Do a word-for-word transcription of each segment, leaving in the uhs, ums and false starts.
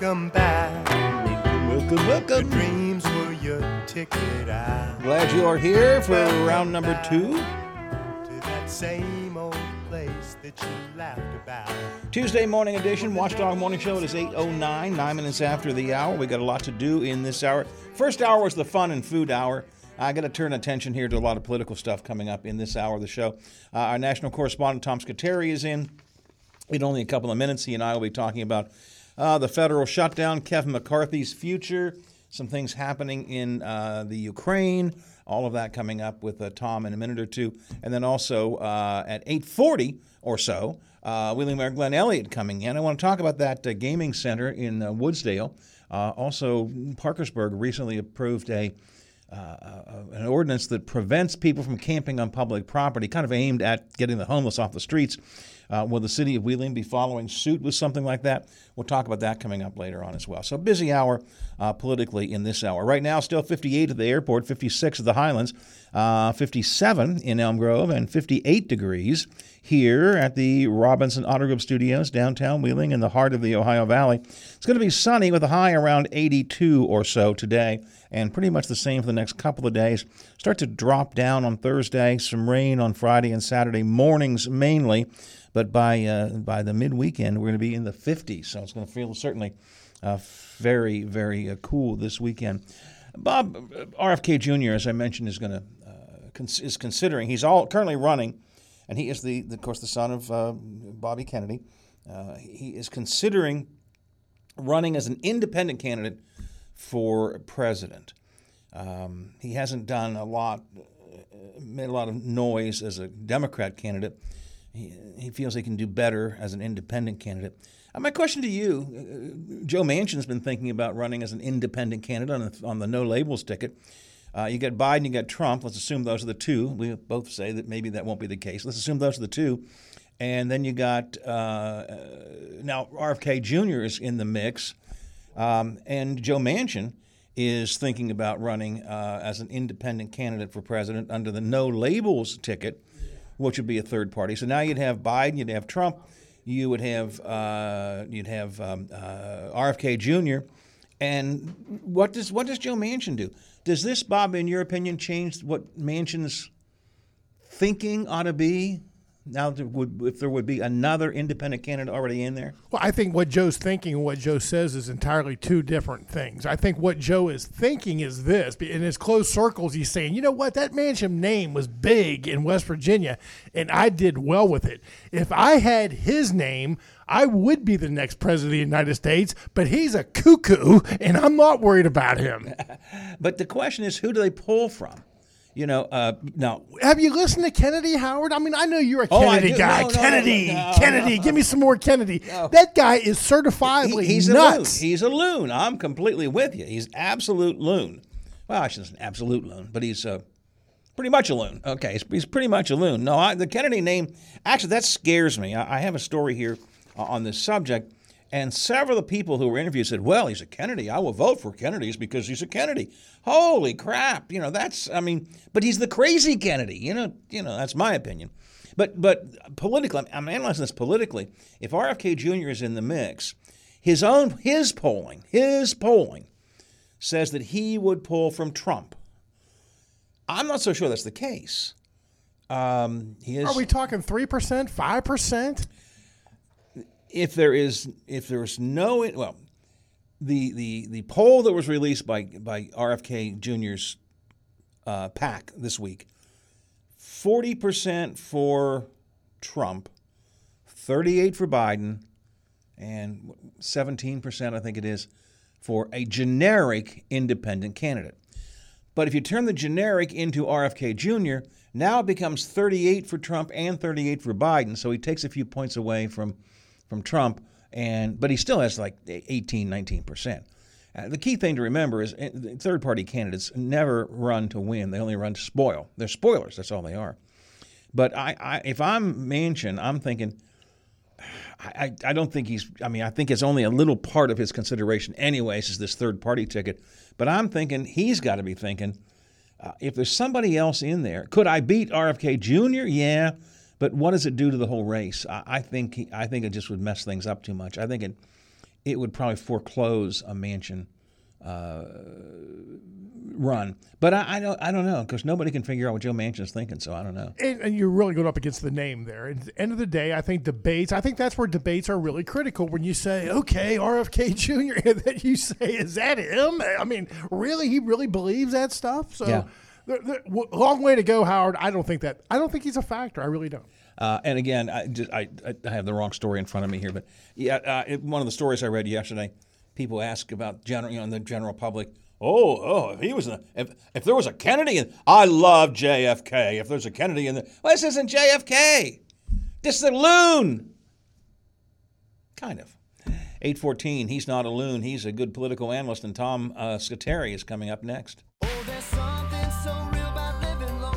welcome back. Welcome, welcome. Your dreams were your ticket out. Glad you are here for welcome round number two. To that same old place that you laughed about. Tuesday morning edition, Watchdog Morning Show. It is eight oh nine, nine minutes after the hour. We got a lot to do in this hour. First hour was the fun and food hour. I got to turn attention here to a lot of political stuff coming up in this hour of the show. Uh, our national correspondent, Tom Squitieri, is in. In only a couple of minutes, he and I will be talking about uh, the federal shutdown, Kevin McCarthy's future, some things happening in uh, the Ukraine, all of that coming up with uh, Tom in a minute or two. And then also uh, at eight forty or so, uh, Wheeling Mayor Glenn Elliott coming in. I want to talk about that uh, gaming center in uh, Woodsdale. Uh, also, Parkersburg recently approved a Uh, an ordinance that prevents people from camping on public property, kind of aimed at getting the homeless off the streets. Uh, will the city of Wheeling be following suit with something like that? We'll talk about that coming up later on as well. So busy hour uh, politically in this hour. Right now, still fifty-eight at the airport, fifty-six at the Highlands, uh, fifty-seven in Elm Grove, and fifty-eight degrees here at the Robinson Auto Group Studios, downtown Wheeling in the heart of the Ohio Valley. It's going to be sunny with a high around eighty-two or so today, and pretty much the same for the next couple of days. Start to drop down on Thursday, some rain on Friday and Saturday mornings mainly, but by uh, by the mid-weekend, we're going to be in the fifties, so it's going to feel certainly uh, very, very uh, cool this weekend. Bob, R F K Junior, as I mentioned, is going to uh, con- is considering, he's all currently running, and he is, the, the of course, the son of uh, Bobby Kennedy. Uh, he is considering running as an independent candidate for president. Um, he hasn't done a lot, made a lot of noise as a Democrat candidate. He, he feels he can do better as an independent candidate. Uh, my question to you, uh, Joe Manchin's been thinking about running as an independent candidate on the, on the no labels ticket. Uh, you got Biden, you got Trump. Let's assume those are the two. We both say that maybe that won't be the case. Let's assume those are the two. And then you got, uh, now R F K Junior is in the mix. Um, and Joe Manchin is thinking about running uh, as an independent candidate for president under the no labels ticket, which would be a third party. So now you'd have Biden, you'd have Trump, you would have uh, you'd have um, uh, R F K Junior And what does what does Joe Manchin do? Does this, Bob, in your opinion, change what Manchin's thinking ought to be? Now, if there would be another independent candidate already in there? Well, I think what Joe's thinking and what Joe says is entirely two different things. I think what Joe is thinking is this. In his closed circles, he's saying, you know what? That Manchin name was big in West Virginia, and I did well with it. If I had his name, I would be the next president of the United States, but he's a cuckoo, and I'm not worried about him. But the question is, who do they pull from? You know, uh, now. Have you listened to Kennedy, Howard? I mean, I know you're a oh, Kennedy guy. No, no, Kennedy, no, no, no, Kennedy, no. Give me some more Kennedy. No. That guy is certifiably he, he's nuts. A loon. He's a loon. I'm completely with you. He's absolute loon. Well, I shouldn't say an absolute loon, but he's uh, pretty much a loon. Okay, he's, he's pretty much a loon. No, I, the Kennedy name, actually, that scares me. I, I have a story here uh, on this subject. And several of the people who were interviewed said, well, he's a Kennedy. I will vote for Kennedy's because he's a Kennedy. Holy crap. You know, that's, I mean, but he's the crazy Kennedy. You know, you know, that's my opinion. But but politically, I'm analyzing this politically. If R F K Junior is in the mix, his own, his polling, his polling says that he would pull from Trump. I'm not so sure that's the case. Um, he is, Are we talking three percent, five percent? If there is, if there is no, well, the the the poll that was released by by R F K Junior's uh, PAC this week, forty percent for Trump, thirty-eight for Biden, and seventeen percent, I think it is, for a generic independent candidate. But if you turn the generic into R F K Junior, now it becomes thirty-eight for Trump and thirty-eight for Biden. So he takes a few points away from. from Trump, and but he still has like eighteen, nineteen percent. Uh, the key thing to remember is third-party candidates never run to win. They only run to spoil. They're spoilers. That's all they are. But I, I if I'm Manchin, I'm thinking I, I don't think he's – I mean, I think it's only a little part of his consideration anyways is this third-party ticket. But I'm thinking he's got to be thinking, uh, if there's somebody else in there, could I beat R F K Junior? Yeah. But what does it do to the whole race? I, I think he, I think it just would mess things up too much. I think it it would probably foreclose a Manchin uh, run. But I, I don't I don't know, because nobody can figure out what Joe Manchin's thinking, so I don't know. And, and you're really going up against the name there. At the end of the day, I think debates, I think that's where debates are really critical, when you say, okay, R F K Junior, and then you say, is that him? I mean, really? He really believes that stuff? So yeah. they're, they're, long way to go, Howard. I don't think that, I don't think he's a factor. I really don't. Uh, and again, I, just, I I have the wrong story in front of me here, but yeah, uh, it, one of the stories I read yesterday, people ask about general, you know, the general public. Oh, oh, he was a, if if there was a Kennedy, and I love J F K. If there's a Kennedy in there, well, this isn't J F K. This is a loon. Kind of. Eight fourteen. He's not a loon. He's a good political analyst. And Tom uh, Squitieri is coming up next. Oh, there's something so real about living local.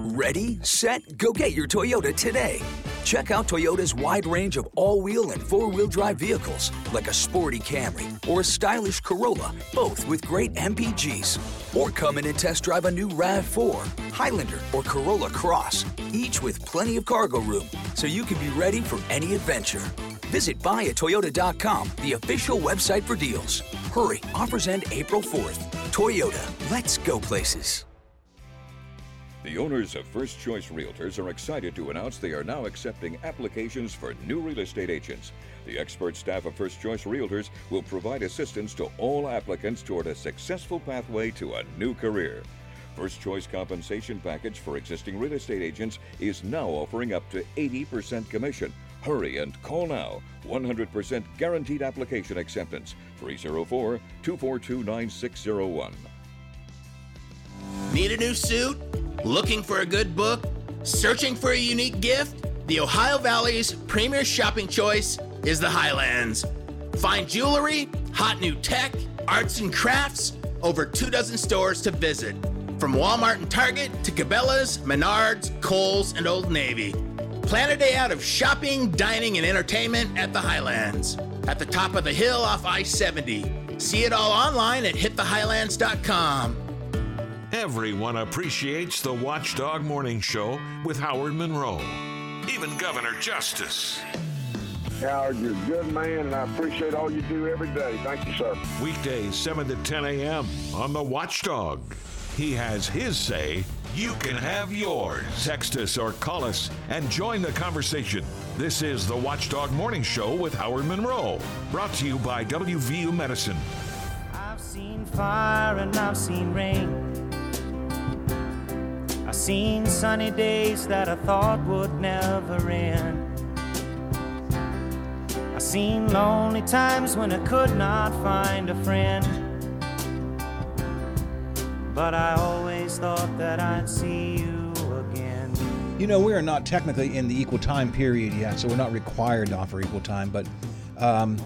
Ready, set, go get your Toyota today. Check out Toyota's wide range of all-wheel and four-wheel drive vehicles, like a sporty Camry or a stylish Corolla, both with great M P Gs. Or come in and test drive a new RAV four, Highlander, or Corolla Cross, each with plenty of cargo room, so you can be ready for any adventure. Visit buy a toyota dot com, the official website for deals. Hurry, offers end April fourth. Toyota, let's go places. The owners of First Choice Realtors are excited to announce they are now accepting applications for new real estate agents. The expert staff of First Choice Realtors will provide assistance to all applicants toward a successful pathway to a new career. First Choice compensation package for existing real estate agents is now offering up to eighty percent commission. Hurry and call now. one hundred percent guaranteed application acceptance. three oh four, two four two, nine six oh one. Need a new suit? Looking for a good book? Searching for a unique gift? The Ohio Valley's premier shopping choice is the Highlands. Find jewelry, hot new tech, arts and crafts, over two dozen stores to visit. From Walmart and Target to Cabela's, Menards, Kohl's, and Old Navy. Plan a day out of shopping, dining, and entertainment at the Highlands. At the top of the hill off I seventy. See it all online at hit the highlands dot com. Everyone appreciates the Watchdog Morning Show with Howard Monroe, even Governor Justice. Howard, you're a good man, and I appreciate all you do every day. Thank you, sir. Weekdays, seven to ten a.m. on the Watchdog. He has his say. You can have yours. Text us or call us and join the conversation. This is the Watchdog Morning Show with Howard Monroe, brought to you by W V U Medicine. I've seen fire and I've seen rain. I've seen sunny days that I thought would never end. I've seen lonely times when I could not find a friend. But I always thought that I'd see you again. You know, we are not technically in the equal time period yet, so we're not required to offer equal time, but... Um,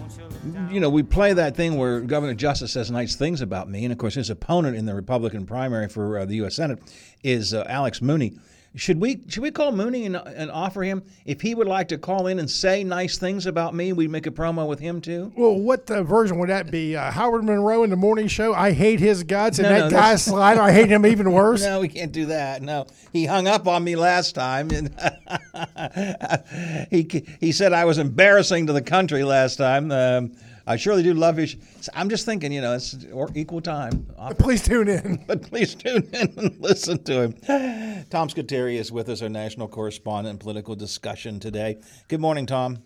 you know, we play that thing where Governor Justice says nice things about me. And, of course, his opponent in the Republican primary for uh, the U S Senate is uh, Alex Mooney. Should we should we call Mooney and, and offer him, if he would like to call in and say nice things about me, we'd make a promo with him too? Well, what uh, version would that be? Uh, Howard Monroe in the morning show, I hate his guts, and no, that no, guy Slider, I hate him even worse? No, we can't do that. No, he hung up on me last time. And he he said I was embarrassing to the country last time. Um, I surely do love his. I'm just thinking, you know, it's or equal time. Please tune in. But please tune in and listen to him. Tom Squitieri is with us, our national correspondent in political discussion today. Good morning, Tom.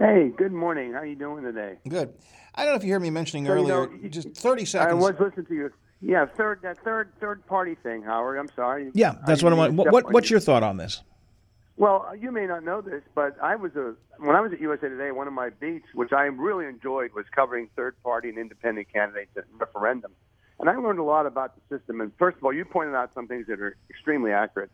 Hey, good morning. How are you doing today? Good. I don't know if you heard me mentioning so, earlier, you know, just thirty seconds. I was listening to you. Yeah, third that third third party thing, Howard. I'm sorry. Yeah, that's I what I want. What, what what's your thought on this? Well, you may not know this, but I was a when I was at U S A Today, one of my beats, which I really enjoyed, was covering third-party and independent candidates at referendum. And I learned a lot about the system. And first of all, you pointed out some things that are extremely accurate.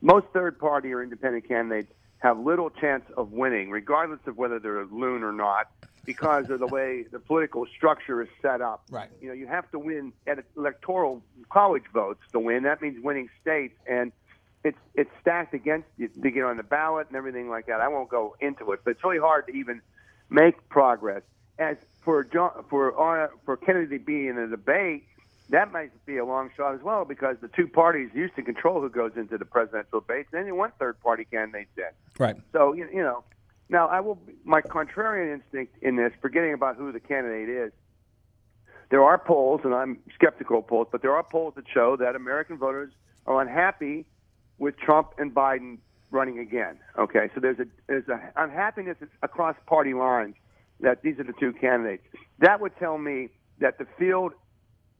Most third-party or independent candidates have little chance of winning, regardless of whether they're a loon or not, because of the way the political structure is set up. Right. You know, you have to win at electoral college votes to win. That means winning states. And It's it's stacked against you to get on the ballot and everything like that. I won't go into it, but it's really hard to even make progress. As for John, for uh, for Kennedy being in a debate, that might be a long shot as well, because the two parties used to control who goes into the presidential debates. Then you want third party candidates in. Right. So you you know, now I will my contrarian instinct in this, forgetting about who the candidate is. There are polls, and I'm skeptical of polls, but there are polls that show that American voters are unhappy with Trump and Biden running again. Okay, so there's a there's a unhappiness across party lines that these are the two candidates. That would tell me that the field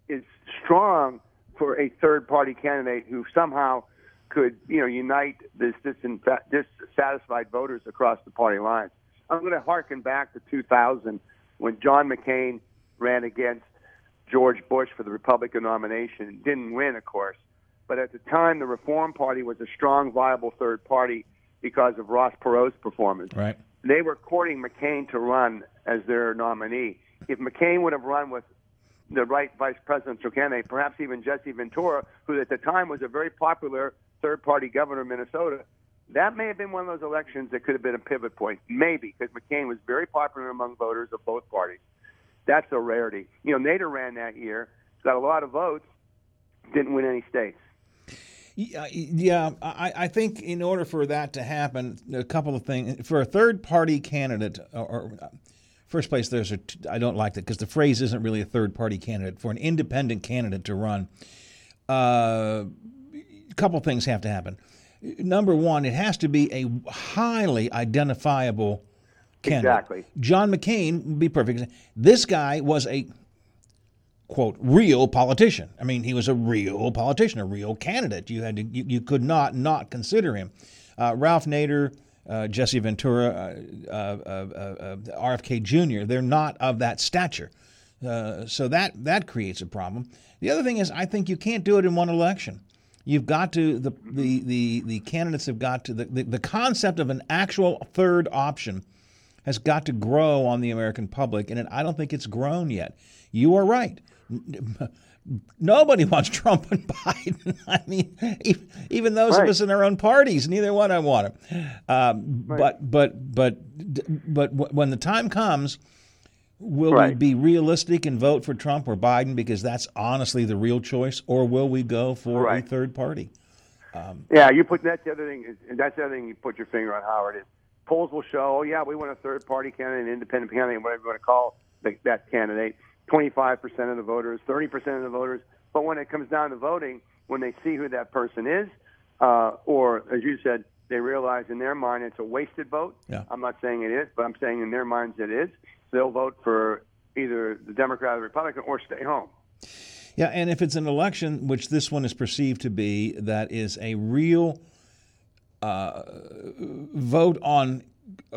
is strong for a third-party candidate who somehow could, you know, unite this dissatisfied voters across the party lines. I'm going to harken back to two thousand when John McCain ran against George Bush for the Republican nomination. Didn't win, of course. But at the time, the Reform Party was a strong, viable third party because of Ross Perot's performance. Right. They were courting McCain to run as their nominee. If McCain would have run with the right vice presidential candidate, perhaps even Jesse Ventura, who at the time was a very popular third-party governor of Minnesota, that may have been one of those elections that could have been a pivot point, maybe, because McCain was very popular among voters of both parties. That's a rarity. You know, Nader ran that year, got a lot of votes, didn't win any states. Yeah, yeah, I, I think in order for that to happen, a couple of things. For a third-party candidate, or, or first place, there's a, I don't like that because the phrase isn't really a third-party candidate. For an independent candidate to run, uh, a couple of things have to happen. Number one, it has to be a highly identifiable candidate. Exactly. John McCain would be perfect. This guy was a quote, real politician. I mean, he was a real politician, a real candidate. You had to, you, you could not not consider him. Uh, Ralph Nader, uh, Jesse Ventura, uh, uh, uh, uh, R F K Junior, they're not of that stature. Uh, so that, that creates a problem. The other thing is, I think you can't do it in one election. You've got to, the the, the, the candidates have got to, the, the, the concept of an actual third option has got to grow on the American public, and it, I don't think it's grown yet. You are right. Nobody wants Trump and Biden. I mean, even those right. of us in our own parties, neither one I want them. Um, right. But but but but when the time comes, will right. we be realistic and vote for Trump or Biden because that's honestly the real choice, or will we go for right. a third party? Um, yeah, you put that's the other thing. That's the other thing you put your finger on, Howard. Is polls will show, oh yeah, we want a third party candidate, an independent candidate, whatever you want to call the, that candidate. twenty-five percent of the voters, thirty percent of the voters. But when it comes down to voting, when they see who that person is, uh, or, as you said, they realize in their mind it's a wasted vote. Yeah. I'm not saying it is, but I'm saying in their minds it is. They'll vote for either the Democrat or the Republican or stay home. Yeah, and if it's an election, which this one is perceived to be, that is a real uh, vote on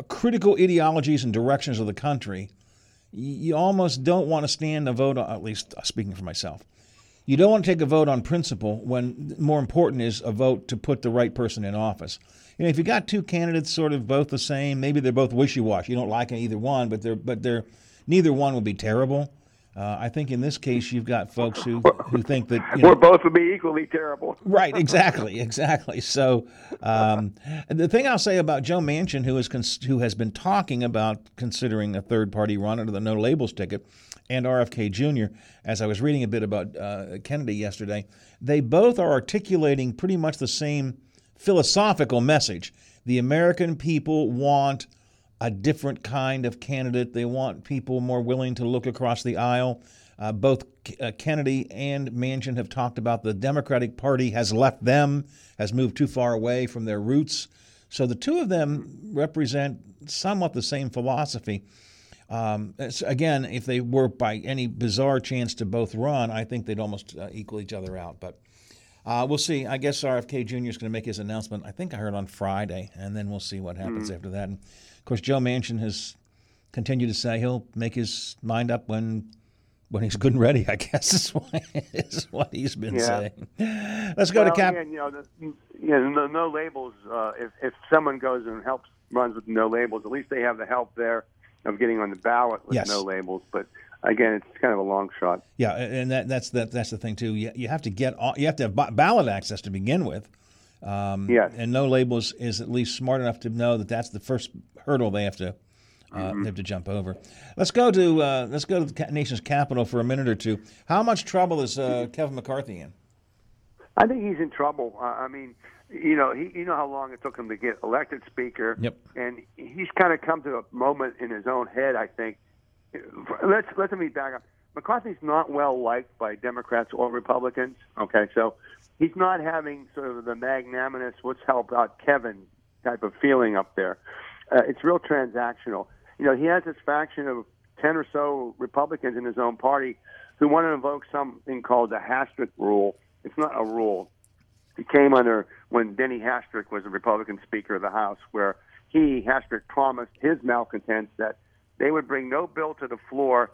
critical ideologies and directions of the country, you almost don't want to stand a vote, at least speaking for myself. You don't want to take a vote on principle when more important is a vote to put the right person in office. You know, if you got two candidates sort of both the same, maybe they're both wishy-washy. You don't like either one, but they're but they're neither one would be terrible. Uh, I think in this case you've got folks who, who think that you know, we're both would be equally terrible. Right, exactly, exactly. So um, the thing I'll say about Joe Manchin, who is cons- who has been talking about considering a third-party run under the No Labels ticket, and R F K Junior, as I was reading a bit about uh, Kennedy yesterday, they both are articulating pretty much the same philosophical message. The American people want a different kind of candidate. They want people more willing to look across the aisle. Uh, both K- uh, Kennedy and Manchin have talked about the Democratic Party has left them, has moved too far away from their roots. So the two of them represent somewhat the same philosophy. Um, again, if they were by any bizarre chance to both run, I think they'd almost uh, equal each other out. But Uh, we'll see. I guess R F K Junior is going to make his announcement, I think I heard on Friday, and then we'll see what happens mm-hmm. after that. And, of course, Joe Manchin has continued to say he'll make his mind up when when he's good and ready, I guess is what, is what he's been yeah. saying. Let's go well, to Cap. And, you know, the, you know, no, no labels, uh, if, if someone goes and helps, runs with no labels, at least they have the help there of getting on the ballot with yes. no labels. But again, it's kind of a long shot. Yeah, and that, that's that, that's the thing too. You, you have to get you have to have ballot access to begin with. Um, yes. And no labels is at least smart enough to know that that's the first hurdle they have to uh, mm-hmm. they have to jump over. Let's go to uh, let's go to the nation's capital for a minute or two. How much trouble is uh, Kevin McCarthy in? I think he's in trouble. Uh, I mean, you know, he, you know how long it took him to get elected speaker. Yep. And he's kind of come to a moment in his own head, I think. Let's let me back up. McCarthy's not well liked by Democrats or Republicans. Okay, so he's not having sort of the magnanimous, let's help out Kevin type of feeling up there. Uh, it's real transactional. You know, he has this faction of ten or so Republicans in his own party who want to invoke something called the Hastert rule. It's not a rule. It came under when Denny Hastert was a Republican Speaker of the House, where he, Hastert, promised his malcontents that they would bring no bill to the floor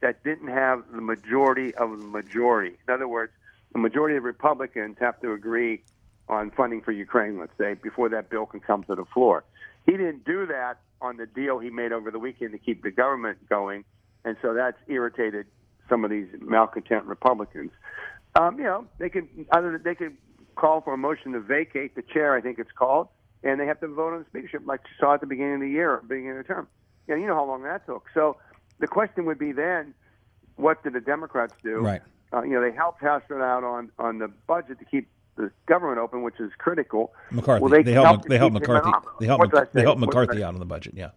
that didn't have the majority of the majority. In other words, the majority of Republicans have to agree on funding for Ukraine, let's say, before that bill can come to the floor. He didn't do that on the deal he made over the weekend to keep the government going, and so that's irritated some of these malcontent Republicans. Um, you know, they can either they can call for a motion to vacate the chair, I think it's called, and they have to vote on the speakership like you saw at the beginning of the year, beginning of the term. Yeah, you know how long that took. So the question would be then, what did the Democrats do? Right. Uh, you know, they helped Hastert out on, on the budget to keep the government open, which is critical. McCarthy. Well, they, they helped help McCarthy. They helped they help McCarthy out on the budget. Yeah.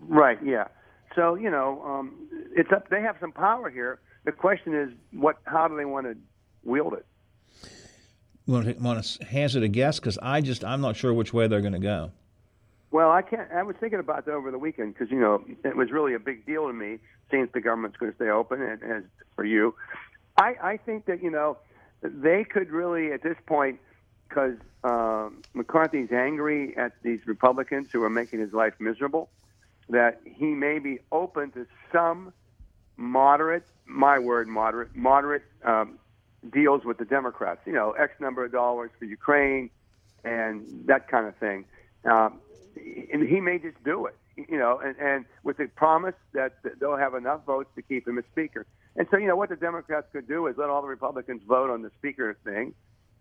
Right. Yeah. So you know, um, it's up. They have some power here. The question is, what? How do they want to wield it? You want to, want to hazard a guess? Because I just I'm not sure which way they're going to go. Well, I can't. I was thinking about that over the weekend because, you know, it was really a big deal to me since the government's going to stay open, and as for you. I, I think that, you know, they could really at this point, because um, McCarthy's angry at these Republicans who are making his life miserable, that he may be open to some moderate, my word, moderate, moderate um, deals with the Democrats, you know, X number of dollars for Ukraine and that kind of thing. Um, And he may just do it, you know, and, and with the promise that they'll have enough votes to keep him as speaker. And so, you know, what the Democrats could do is let all the Republicans vote on the speaker thing.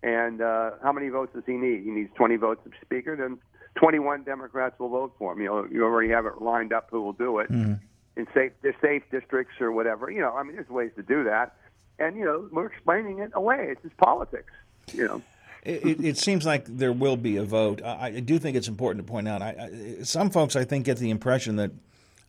And uh, how many votes does he need? He needs twenty votes as speaker. Then twenty-one Democrats will vote for him. You know, you already have it lined up who will do it mm-hmm. in safe, safe districts or whatever. You know, I mean, there's ways to do that. And, you know, we're explaining it away. It's just politics, you know. It, it, it seems like there will be a vote. I, I do think it's important to point out. I, I, some folks, I think, get the impression that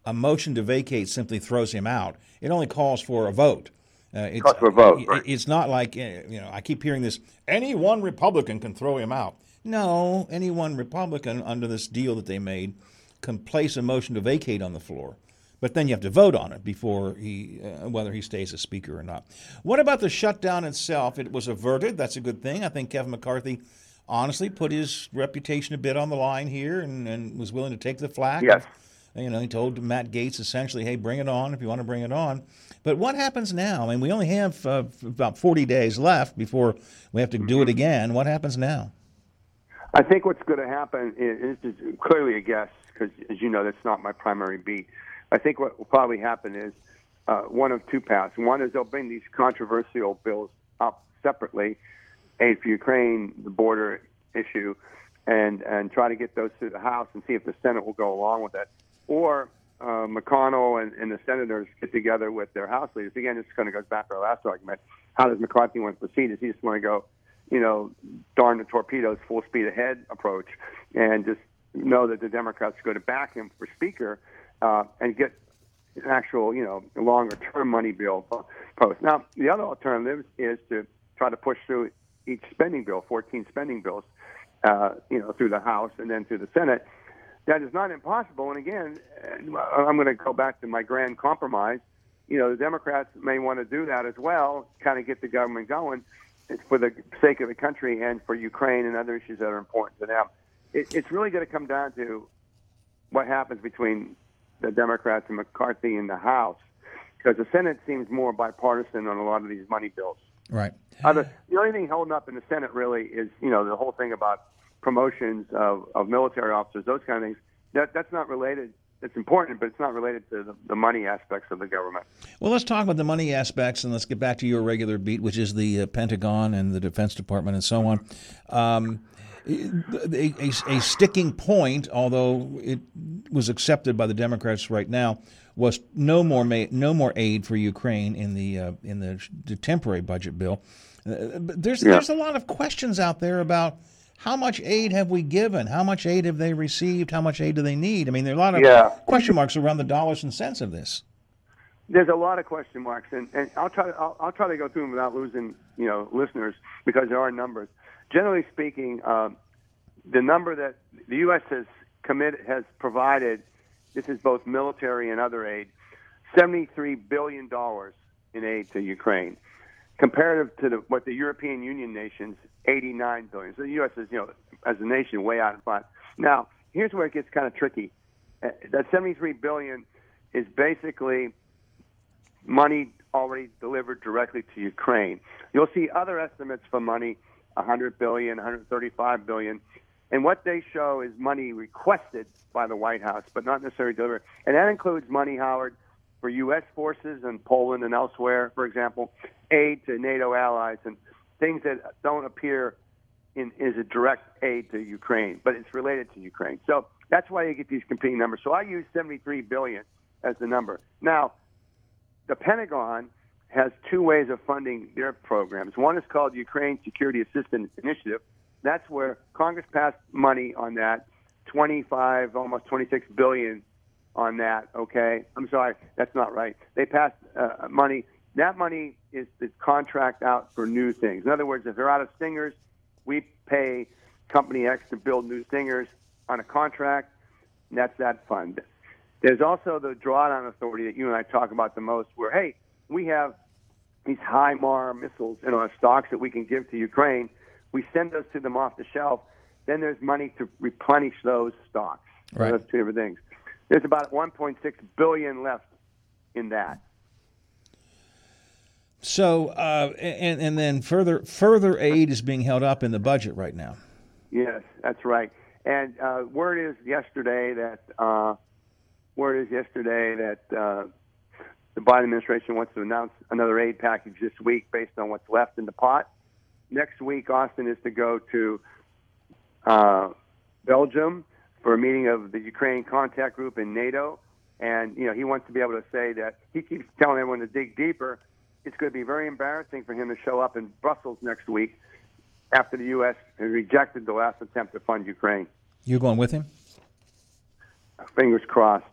a motion to vacate simply throws him out. It only calls for a vote. Uh, it's, calls for a vote. It, right. It's not like, you know, I keep hearing this, any one Republican can throw him out. No, any one Republican under this deal that they made can place a motion to vacate on the floor. But then you have to vote on it before he, uh, whether he stays as speaker or not. What about the shutdown itself? It was averted. That's a good thing. I think Kevin McCarthy honestly put his reputation a bit on the line here and, and was willing to take the flak. Yes. You know, he told Matt Gaetz essentially, hey, bring it on if you want to bring it on. But what happens now? I mean, we only have uh, about forty days left before we have to do it again. What happens now? I think what's going to happen is, this is clearly a guess because, as you know, that's not my primary beat. I think what will probably happen is uh, one of two paths. One is they'll bring these controversial bills up separately, aid for Ukraine, the border issue, and, and try to get those through the House and see if the Senate will go along with it. Or uh, McConnell and, and the senators get together with their House leaders. Again, this kind of goes back to our last argument. How does McCarthy want to proceed? Does he just want to go, you know, darn the torpedoes, full speed ahead approach, and just know that the Democrats are going to back him for Speaker uh, and get an actual, you know, longer-term money bill post? Now, the other alternative is to try to push through each spending bill, fourteen spending bills, uh, you know, through the House and then through the Senate. That is not impossible. And again, I'm going to go back to my grand compromise. You know, the Democrats may want to do that as well, kind of get the government going for the sake of the country and for Ukraine and other issues that are important to them. It, it's really going to come down to what happens between the Democrats and McCarthy in the House, because the Senate seems more bipartisan on a lot of these money bills. Right. Other, the only thing holding up in the Senate really is, you know, the whole thing about promotions of, of military officers, those kind of things. That that's not related. It's important, but it's not related to the, the money aspects of the government. Well, let's talk about the money aspects, and let's get back to your regular beat, which is the uh, Pentagon and the Defense Department and so on. Um, a, a, a sticking point, although it was accepted by the Democrats right now, was no more ma- no more aid for Ukraine in the uh, in the, the temporary budget bill. Uh, but there's yeah. there's a lot of questions out there about how much aid have we given? How much aid have they received? How much aid do they need? I mean, there are a lot of yeah. question marks around the dollars and cents of this. There's a lot of question marks, and, and I'll try to I'll, I'll try to go through them without losing you know listeners, because there are numbers. Generally speaking, um, the number that the U S has committed has provided, this is both military and other aid, seventy-three billion dollars in aid to Ukraine, comparative to the, what the European Union nations, eighty-nine billion dollars. So the U S is, you know, as a nation, way out in front. Now, here's where it gets kind of tricky. Uh, that seventy-three billion dollars is basically money already delivered directly to Ukraine. You'll see other estimates for money, one hundred billion dollars, one hundred thirty-five billion dollars, and what they show is money requested by the White House, but not necessarily delivered. And that includes money, Howard, for U S forces in Poland and elsewhere, for example, aid to NATO allies and things that don't appear in is a direct aid to Ukraine, but it's related to Ukraine. So that's why you get these competing numbers. So I use seventy-three billion dollars as the number. Now, the Pentagon has two ways of funding their programs. One is called Ukraine Security Assistance Initiative. That's where Congress passed money on that, twenty-five, almost twenty-six billion dollars on that, okay? I'm sorry, that's not right. They passed uh, money. That money is to contract out for new things. In other words, if they're out of stingers, we pay Company X to build new stingers on a contract, and that's that fund. There's also the drawdown authority that you and I talk about the most, where, hey, we have these HIMARS missiles in our stocks that we can give to Ukraine. We send those to them off the shelf. Then there's money to replenish those stocks. Right. Those two different things. There's about one point six billion dollars left in that. So, uh, and and then further further aid is being held up in the budget right now. Yes, that's right. And uh, word is yesterday that uh, word is yesterday that uh, the Biden administration wants to announce another aid package this week based on what's left in the pot. Next week, Austin is to go to uh, Belgium for a meeting of the Ukraine contact group in NATO, and you know he wants to be able to say that he keeps telling everyone to dig deeper. It's going to be very embarrassing for him to show up in Brussels next week after the U S has rejected the last attempt to fund Ukraine. You're going with him? Fingers crossed.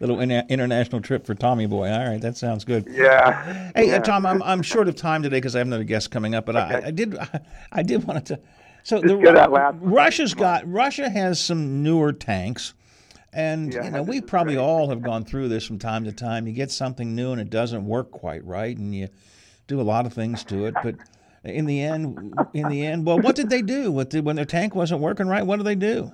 Little in- international trip for Tommy Boy. All right, that sounds good. Yeah. Hey, yeah. Uh, Tom, I'm I'm short of time today because I have another guest coming up, but okay. I, I did I, I did want to. So the, Russia's got Russia has some newer tanks. And, yeah, you know, we probably all have gone through this from time to time. You get something new and it doesn't work quite right, and you do a lot of things to it. But in the end, in the end, well, what did they do? What did, when their tank wasn't working right, what did they do?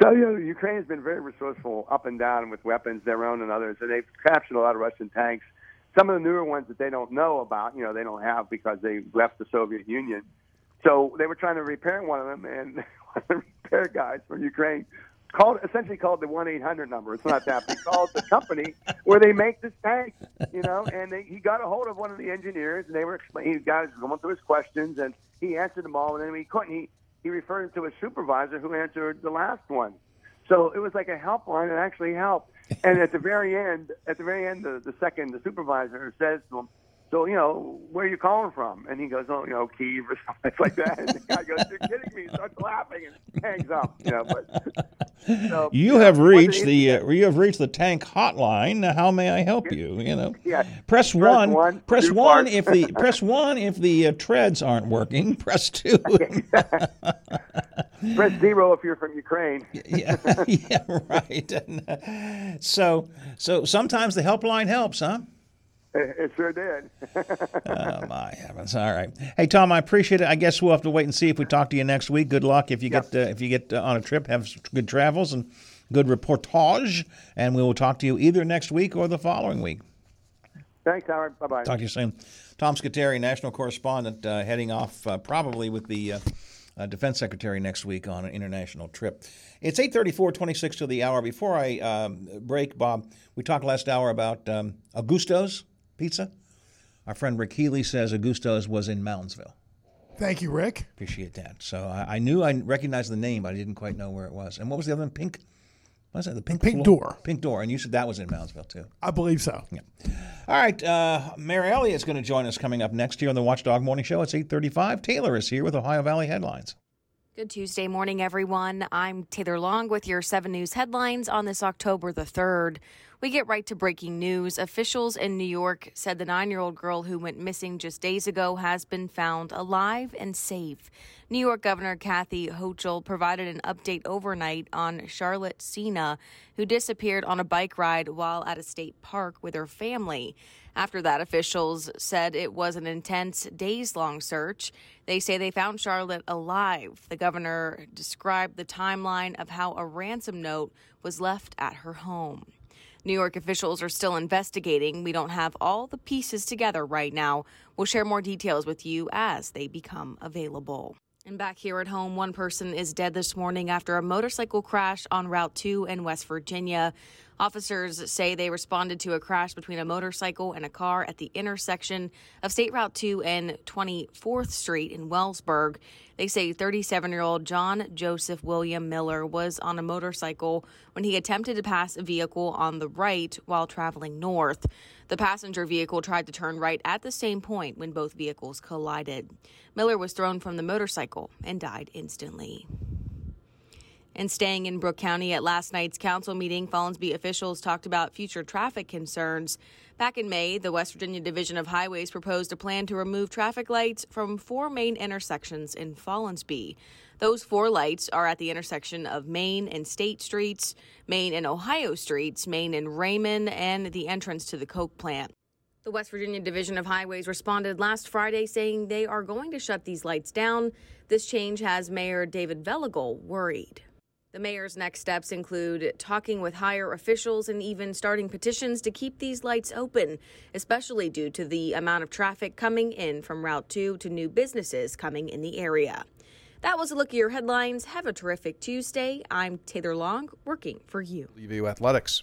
So, you know, Ukraine has been very resourceful up and down with weapons, their own and others. And they've captured a lot of Russian tanks. Some of the newer ones that they don't know about, you know, they don't have because they left the Soviet Union. So they were trying to repair one of them, and one of the repair guys from Ukraine called essentially called the one eight hundred number. It's not that, but he called the company where they make this tank, you know, and they, he got a hold of one of the engineers, and they were explaining, he got going through his questions, and he answered them all, and then he couldn't. He, he referred to a supervisor who answered the last one. So it was like a helpline that actually helped. And at the very end, at the very end, the, the second, the supervisor says to him, so, you know, where are you calling from? And he goes, oh, you know, Kiev or something like that. And the guy goes, you're kidding me. He starts laughing and hangs up. You know, but, so, you have you know, reached the uh, you have reached the tank hotline. How may I help you? You know, yeah. press, press one. one press one parts. if the press one if the uh, treads aren't working. Press two. Press zero if you're from Ukraine. yeah, yeah, right. And, uh, so, so sometimes the helpline helps, huh? It sure did. Oh, my heavens. All right. Hey, Tom, I appreciate it. I guess we'll have to wait and see if we talk to you next week. Good luck if you yes. get uh, if you get uh, on a trip. Have good travels and good reportage. And we will talk to you either next week or the following week. Thanks, Howard. Bye-bye. Talk to you soon. Tom Squitieri, national correspondent, uh, heading off uh, probably with the uh, uh, defense secretary next week on an international trip. It's eight thirty-four, twenty-six to the hour. Before I um, break, Bob, we talked last hour about um, Augusto's Pizza. Our friend Rick Healy says Augusto's was in Moundsville. Thank you, Rick. Appreciate that. So I, I knew I recognized the name, but I didn't quite know where it was. And what was the other one? Pink? What was that? The Pink, Pink Door. Pink Door. And you said that was in Moundsville, too. I believe so. Yeah. All right. Uh, Mary Elliott's going to join us coming up next here on the Watchdog Morning Show. It's eight thirty-five. Taylor is here with Ohio Valley Headlines. Good Tuesday morning, everyone. I'm Taylor Long with your seven News headlines on this October the third. We get right to breaking news. Officials in New York said the nine-year-old girl who went missing just days ago has been found alive and safe. New York Governor Kathy Hochul provided an update overnight on Charlotte Cena, who disappeared on a bike ride while at a state park with her family. After that, officials said it was an intense, days-long search. They say they found Charlotte alive. The governor described the timeline of how a ransom note was left at her home. New York officials are still investigating. We don't have all the pieces together right now. We'll share more details with you as they become available. And back here at home, one person is dead this morning after a motorcycle crash on Route two in West Virginia. Officers say they responded to a crash between a motorcycle and a car at the intersection of State Route two and twenty-fourth Street in Wellsburg. They say thirty-seven-year-old John Joseph William Miller was on a motorcycle when he attempted to pass a vehicle on the right while traveling north. The passenger vehicle tried to turn right at the same point when both vehicles collided. Miller was thrown from the motorcycle and died instantly. And staying in Brook County at last night's council meeting, Follansbee officials talked about future traffic concerns. Back in May, the West Virginia Division of Highways proposed a plan to remove traffic lights from four main intersections in Follansbee. Those four lights are at the intersection of Main and State Streets, Main and Ohio Streets, Main and Raymond, and the entrance to the Coke plant. The West Virginia Division of Highways responded last Friday saying they are going to shut these lights down. This change has Mayor David Veligal worried. The mayor's next steps include talking with higher officials and even starting petitions to keep these lights open, especially due to the amount of traffic coming in from Route two to new businesses coming in the area. That was a look at your headlines. Have a terrific Tuesday. I'm Taylor Long, working for you. W V U Athletics.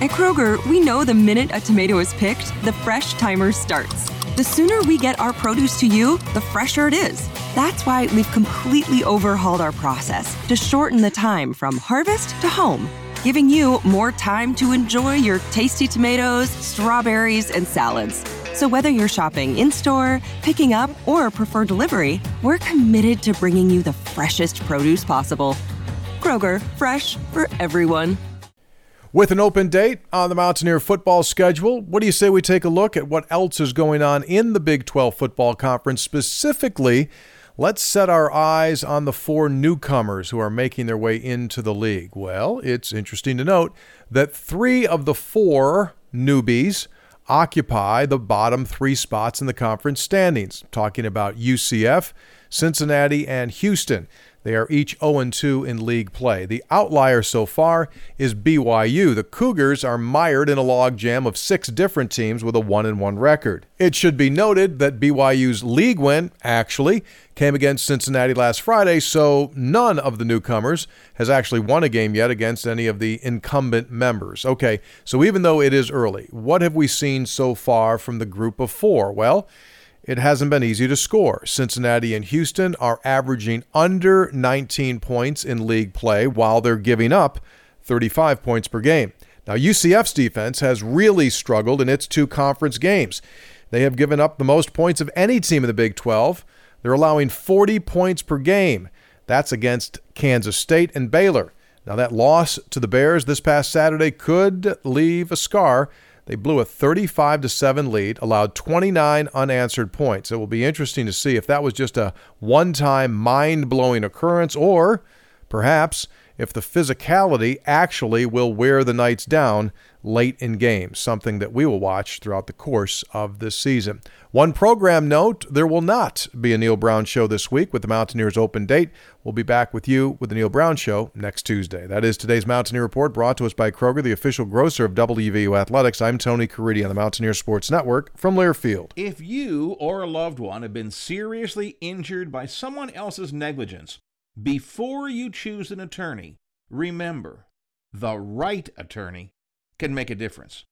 At Kroger, we know the minute a tomato is picked, the fresh timer starts. The sooner we get our produce to you, the fresher it is. That's why we've completely overhauled our process to shorten the time from harvest to home, giving you more time to enjoy your tasty tomatoes, strawberries, and salads. So whether you're shopping in-store, picking up, or prefer delivery, we're committed to bringing you the freshest produce possible. Kroger, fresh for everyone. With an open date on the Mountaineer football schedule, what do you say we take a look at what else is going on in the Big twelve football conference, specifically Let's set our eyes on the four newcomers who are making their way into the league. Well, it's interesting to note that three of the four newbies occupy the bottom three spots in the conference standings. I'm talking about U C F, Cincinnati, and Houston. They are each oh and two in league play. The outlier so far is B Y U. The Cougars are mired in a logjam of six different teams with a one and one record. It should be noted that B Y U's league win actually came against Cincinnati last Friday, so none of the newcomers has actually won a game yet against any of the incumbent members. Okay, so even though it is early, what have we seen so far from the group of four? Well, it hasn't been easy to score. Cincinnati and Houston are averaging under nineteen points in league play while they're giving up thirty-five points per game. Now, U C F's defense has really struggled in its two conference games. They have given up the most points of any team in the Big twelve. They're allowing forty points per game. That's against Kansas State and Baylor. Now, that loss to the Bears this past Saturday could leave a scar. They blew a thirty-five to seven lead, allowed twenty-nine unanswered points. It will be interesting to see if that was just a one-time mind-blowing occurrence or perhaps if the physicality actually will wear the Knights down late in games, something that we will watch throughout the course of this season. One program note, there will not be a Neil Brown Show this week with the Mountaineer's open date. We'll be back with you with the Neil Brown Show next Tuesday. That is today's Mountaineer Report, brought to us by Kroger, the official grocer of W V U Athletics. I'm Tony Caridi on the Mountaineer Sports Network from Learfield. If you or a loved one have been seriously injured by someone else's negligence, before you choose an attorney, remember, the right attorney can make a difference.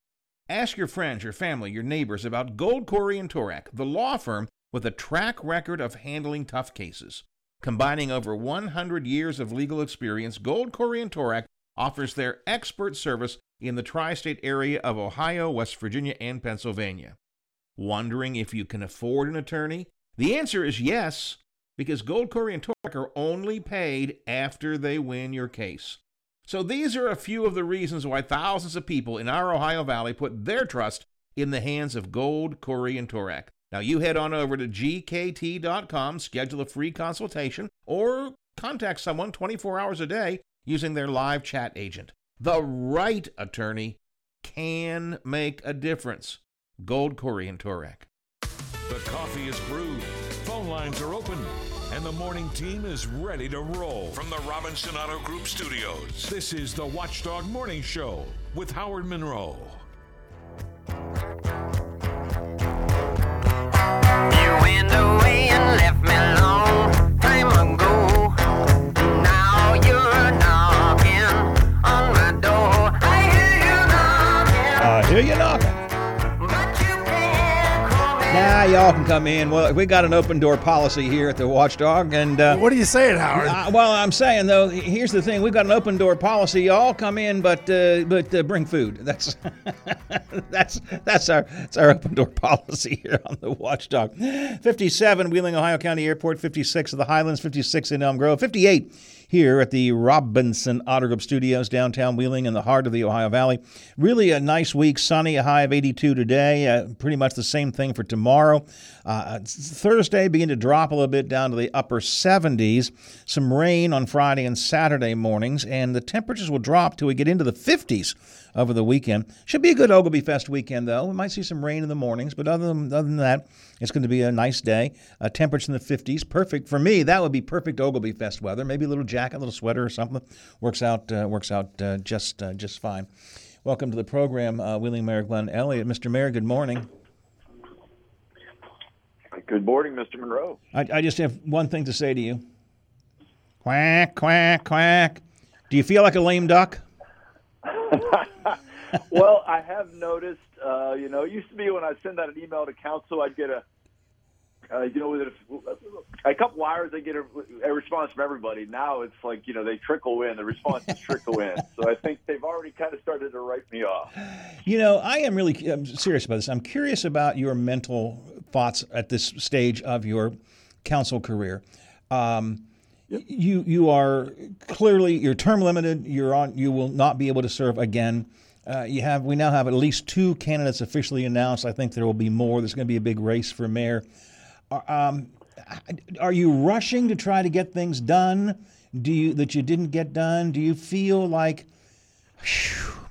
Ask your friends, your family, your neighbors about Gold, Corey, and Torak, the law firm with a track record of handling tough cases. Combining over one hundred years of legal experience, Gold, Corey, and Torak offers their expert service in the tri-state area of Ohio, West Virginia, and Pennsylvania. Wondering if you can afford an attorney? The answer is yes, because Gold, Corey, and Torak are only paid after they win your case. So these are a few of the reasons why thousands of people in our Ohio Valley put their trust in the hands of Gold, Corey, and Torak. Now you head on over to G K T dot com, schedule a free consultation, or contact someone twenty-four hours a day using their live chat agent. The right attorney can make a difference. Gold, Corey, and Torak. The coffee is brewed, phone lines are open, and the morning team is ready to roll. From the Robinson Auto Group studios, this is the Watchdog Morning Show with Howard Monroe. You went away and left me long time ago. Now you're knocking on my door. I hear you knocking. I hear you knocking. Nah, y'all can come in. Well, we got an open door policy here at the Watchdog, and uh, what are you saying, Howard? Uh, well, I'm saying though, here's the thing: we've got an open door policy. Y'all come in, but uh, but uh, bring food. That's that's that's our that's our open door policy here on the Watchdog. fifty-seven Wheeling, Ohio County Airport. fifty-six at the Highlands. fifty-six in Elm Grove. fifty-eight here at the Robinson Auto Group studios, downtown Wheeling in the heart of the Ohio Valley. Really a nice week, sunny, a high of eighty-two today, uh, pretty much the same thing for tomorrow. Uh, Thursday began to drop a little bit down to the upper seventies, some rain on Friday and Saturday mornings, and the temperatures will drop till we get into the fifties over the weekend. Should be a good Ogilvy Fest weekend, though. We might see some rain in the mornings, but other than, other than that, it's going to be a nice day. Uh, temperatures in the fifties, perfect. For me, that would be perfect Ogilvy Fest weather, maybe a little jacket, a little sweater or something. Works out uh, works out uh, just uh, just fine. Welcome to the program, uh, Wheeling Mayor Glenn Elliott. Mister Mayor, good morning. Good morning, Mister Monroe. I, I just have one thing to say to you. Quack, quack, quack. Do you feel like a lame duck? Well, I have noticed, uh, you know, it used to be when I send out an email to council, I'd get a, uh, you know, within a, a couple hours, I get a, a response from everybody. Now it's like, you know, they trickle in. The responses trickle in. So I think they've already kind of started to write me off. You know, I am really I'm serious about this. I'm curious about your mental thoughts at this stage of your council career. Um, Yep. You you are clearly you're term limited. You're on. You will not be able to serve again. Uh, you have we now have at least two candidates officially announced. I think there will be more. There's going to be a big race for mayor. Um, are you rushing to try to get things done do you that you didn't get done? Do you feel like,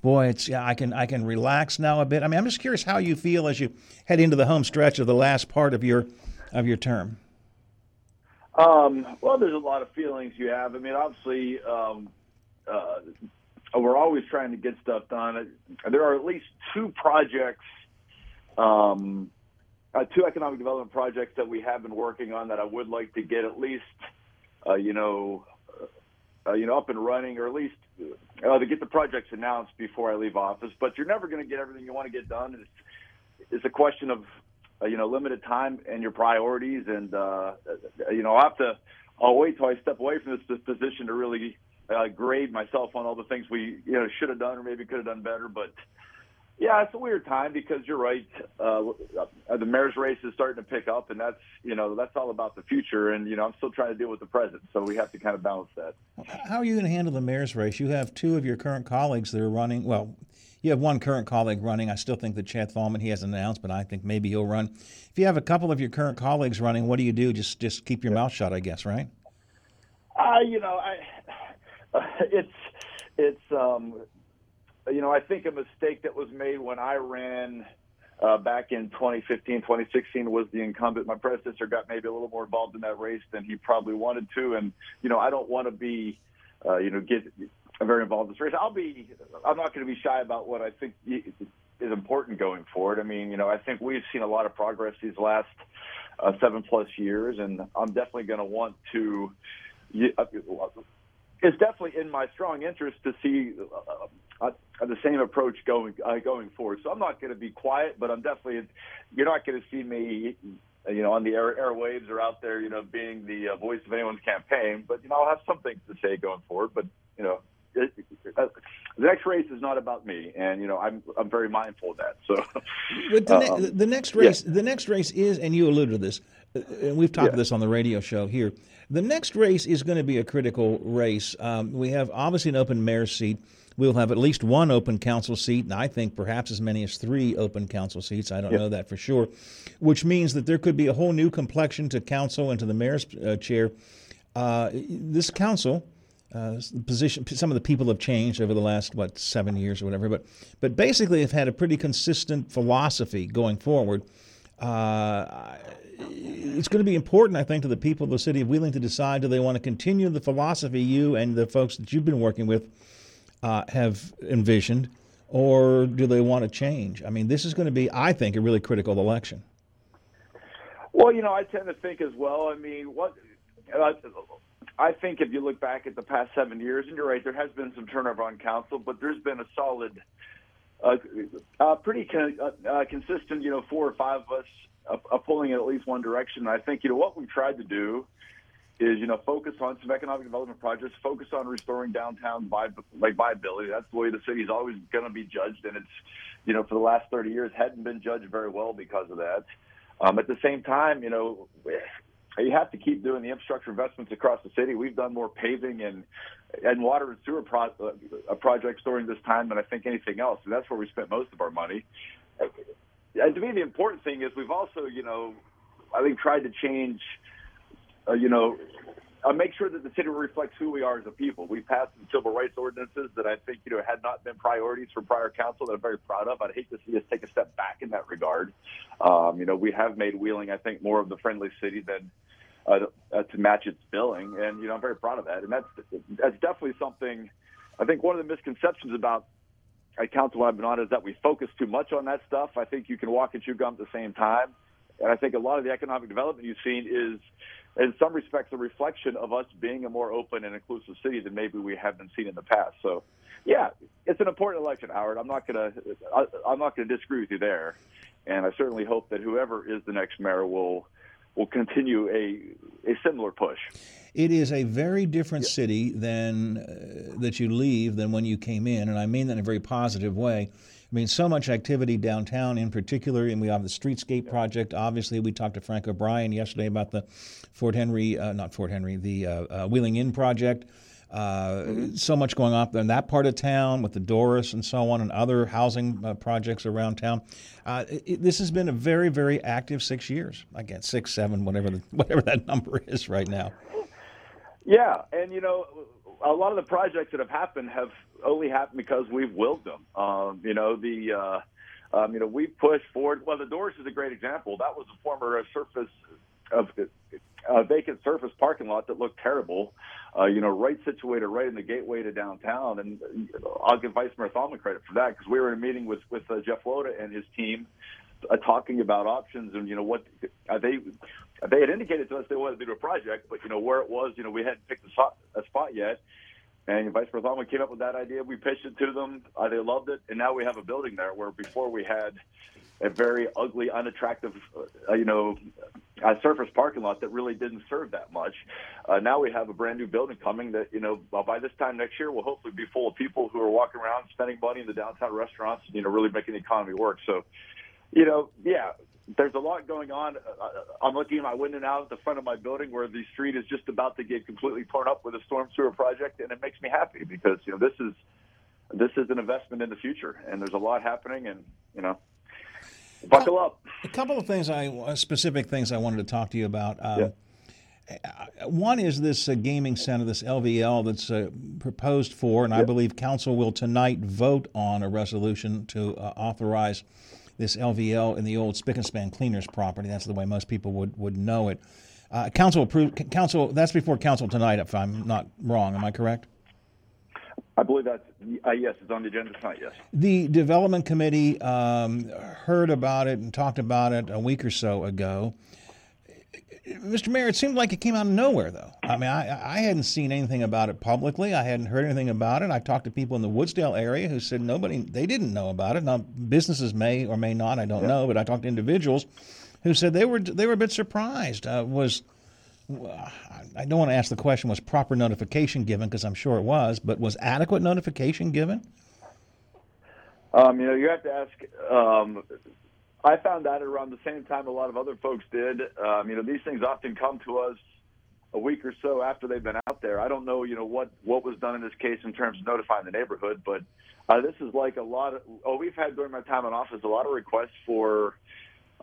boy, it's I can I can relax now a bit? I mean, I'm just curious how you feel as you head into the home stretch of the last part of your of your term. Um, well, there's a lot of feelings you have. I mean, obviously, um, uh, we're always trying to get stuff done. There are at least two projects, um, uh, two economic development projects that we have been working on that I would like to get at least, uh, you know, uh, you know, up and running, or at least uh, to get the projects announced before I leave office. But you're never going to get everything you want to get done. It's, it's a question of, Uh, you know, limited time and your priorities. And, uh, you know, I'll have to I'll wait till I step away from this position to really uh, grade myself on all the things we, you know, should have done or maybe could have done better. But, yeah, it's a weird time because you're right. Uh, the mayor's race is starting to pick up, and that's, you know, that's all about the future. And, you know, I'm still trying to deal with the present. So we have to kind of balance that. How are you going to handle the mayor's race? You have two of your current colleagues that are running. Well, you have one current colleague running. I still think that Chad Thalman, he hasn't announced, but I think maybe he'll run. If you have a couple of your current colleagues running, what do you do? Just just keep your mouth shut, I guess, right? Uh, you know, I, uh, it's, it's um, you know, I think a mistake that was made when I ran uh, back in twenty fifteen, twenty sixteen was the incumbent. My predecessor got maybe a little more involved in that race than he probably wanted to. And, you know, I don't want to be, uh, you know, get – I'm very involved in this race. I'll be, I'm not going to be shy about what I think is important going forward. I mean, you know, I think we've seen a lot of progress these last uh, seven plus years, and I'm definitely going to want to, it's definitely in my strong interest to see uh, uh, the same approach going uh, going forward. So I'm not going to be quiet, but I'm definitely, you're not going to see me, you know, on the air, airwaves or out there, you know, being the uh, voice of anyone's campaign, but, you know, I'll have some things to say going forward, but, you know, It, uh, the next race is not about me, and you know I'm I'm very mindful of that. So, but the, um, ne- the next race, yeah. the next race is, and you alluded to this, and we've talked yeah. to this on the radio show here. The next race is going to be a critical race. Um, we have obviously an open mayor's seat. We'll have at least one open council seat, and I think perhaps as many as three open council seats. I don't yeah. know that for sure, which means that there could be a whole new complexion to council and to the mayor's uh, chair. Uh, this council. Uh, position. Some of the people have changed over the last, what, seven years or whatever, but but basically have had a pretty consistent philosophy going forward. Uh, it's going to be important, I think, to the people of the city of Wheeling to decide do they want to continue the philosophy you and the folks that you've been working with uh, have envisioned, or do they want to change? I mean, this is going to be, I think, a really critical election. Well, you know, I tend to think as well, I mean, what... Uh, I think if you look back at the past seven years, and you're right, there has been some turnover on council, but there's been a solid, uh, uh, pretty con- uh, uh, consistent, you know, four or five of us uh, uh, pulling in at least one direction. And I think, you know, what we've tried to do is, you know, focus on some economic development projects, focus on restoring downtown vibe, like viability. That's the way the city's always going to be judged, and it's, you know, for the last thirty years, hadn't been judged very well because of that. Um, at the same time, you know, you have to keep doing the infrastructure investments across the city. We've done more paving and and water and sewer pro- uh, projects during this time than I think anything else, and that's where we spent most of our money. And to me, the important thing is we've also, you know, I think tried to change, uh, you know, uh, make sure that the city reflects who we are as a people. We passed some civil rights ordinances that I think, you know, had not been priorities for prior council that I'm very proud of. I'd hate to see us take a step back in that regard. Um, you know, we have made Wheeling, I think, more of the friendly city than Uh, to match its billing, and you know I'm very proud of that. And that's that's definitely something. I think one of the misconceptions about a council I've been on is that we focus too much on that stuff. I think you can walk and chew gum at the same time, and I think a lot of the economic development you've seen is, in some respects, a reflection of us being a more open and inclusive city than maybe we have been seen in the past. So, yeah, it's an important election, Howard. I'm not gonna I, I'm not gonna disagree with you there, and I certainly hope that whoever is the next mayor will. will continue a, a similar push. It is a very different yeah. city than uh, that you leave than when you came in, and I mean that in a very positive way. I mean, so much activity downtown in particular, and we have the streetscape yeah. project. Obviously, we talked to Frank O'Brien yesterday about the Fort Henry, uh, not Fort Henry, the uh, uh, Wheeling Inn project. Uh, mm-hmm. So much going on in that part of town with the Doris and so on and other housing uh, projects around town. Uh, it, this has been a very, very active six years. Again, six, seven, whatever the, whatever that number is right now. Yeah, and, you know, a lot of the projects that have happened have only happened because we've willed them. Um, you know, the uh, um, you know we pushed forward. Well, the Doris is a great example. That was a former uh, surface of a vacant surface parking lot that looked terrible, uh, you know, right situated right in the gateway to downtown. And I'll give Vice Mayor Thalman credit for that, because we were in a meeting with, with uh, Jeff Loda and his team uh, talking about options and, you know, what uh, they they had indicated to us they wanted to do a project, but, you know, where it was, you know, we hadn't picked a spot, a spot yet. And Vice Mayor Thalman came up with that idea. We pitched it to them. Uh, they loved it. And now we have a building there where before we had a very ugly, unattractive, uh, you know, a surface parking lot that really didn't serve that much. Uh, now we have a brand new building coming that, you know, by this time next year will hopefully be full of people who are walking around spending money in the downtown restaurants, you know, really making the economy work. So, you know, yeah, there's a lot going on. Uh, I'm looking at my window now at the front of my building where the street is just about to get completely torn up with a storm sewer project, and it makes me happy because, you know, this is this is an investment in the future, and there's a lot happening, and, you know, buckle up. A couple of things, I specific things I wanted to talk to you about. Um, yeah. One is this uh, gaming center, this L V L that's uh, proposed for, and yeah. I believe council will tonight vote on a resolution to uh, authorize this L V L in the old Spick and Span Cleaners property. That's the way most people would, would know it. Uh, council approved. Council. That's before council tonight, if I'm not wrong. Am I correct? I believe that's, uh, yes, it's on the agenda tonight, yes. The Development Committee um, heard about it and talked about it a week or so ago. Mister Mayor, it seemed like it came out of nowhere, though. I mean, I, I hadn't seen anything about it publicly. I hadn't heard anything about it. I talked to people in the Woodsdale area who said nobody, they didn't know about it. Now, businesses may or may not, I don't yeah. know, but I talked to individuals who said they were they were a bit surprised. Uh, was... I don't want to ask the question, was proper notification given, because I'm sure it was, but was adequate notification given? Um, you know, you have to ask. Um, I found out around the same time a lot of other folks did. Um, you know, these things often come to us a week or so after they've been out there. I don't know, you know, what, what was done in this case in terms of notifying the neighborhood, but uh, this is like a lot of, oh, we've had during my time in office a lot of requests for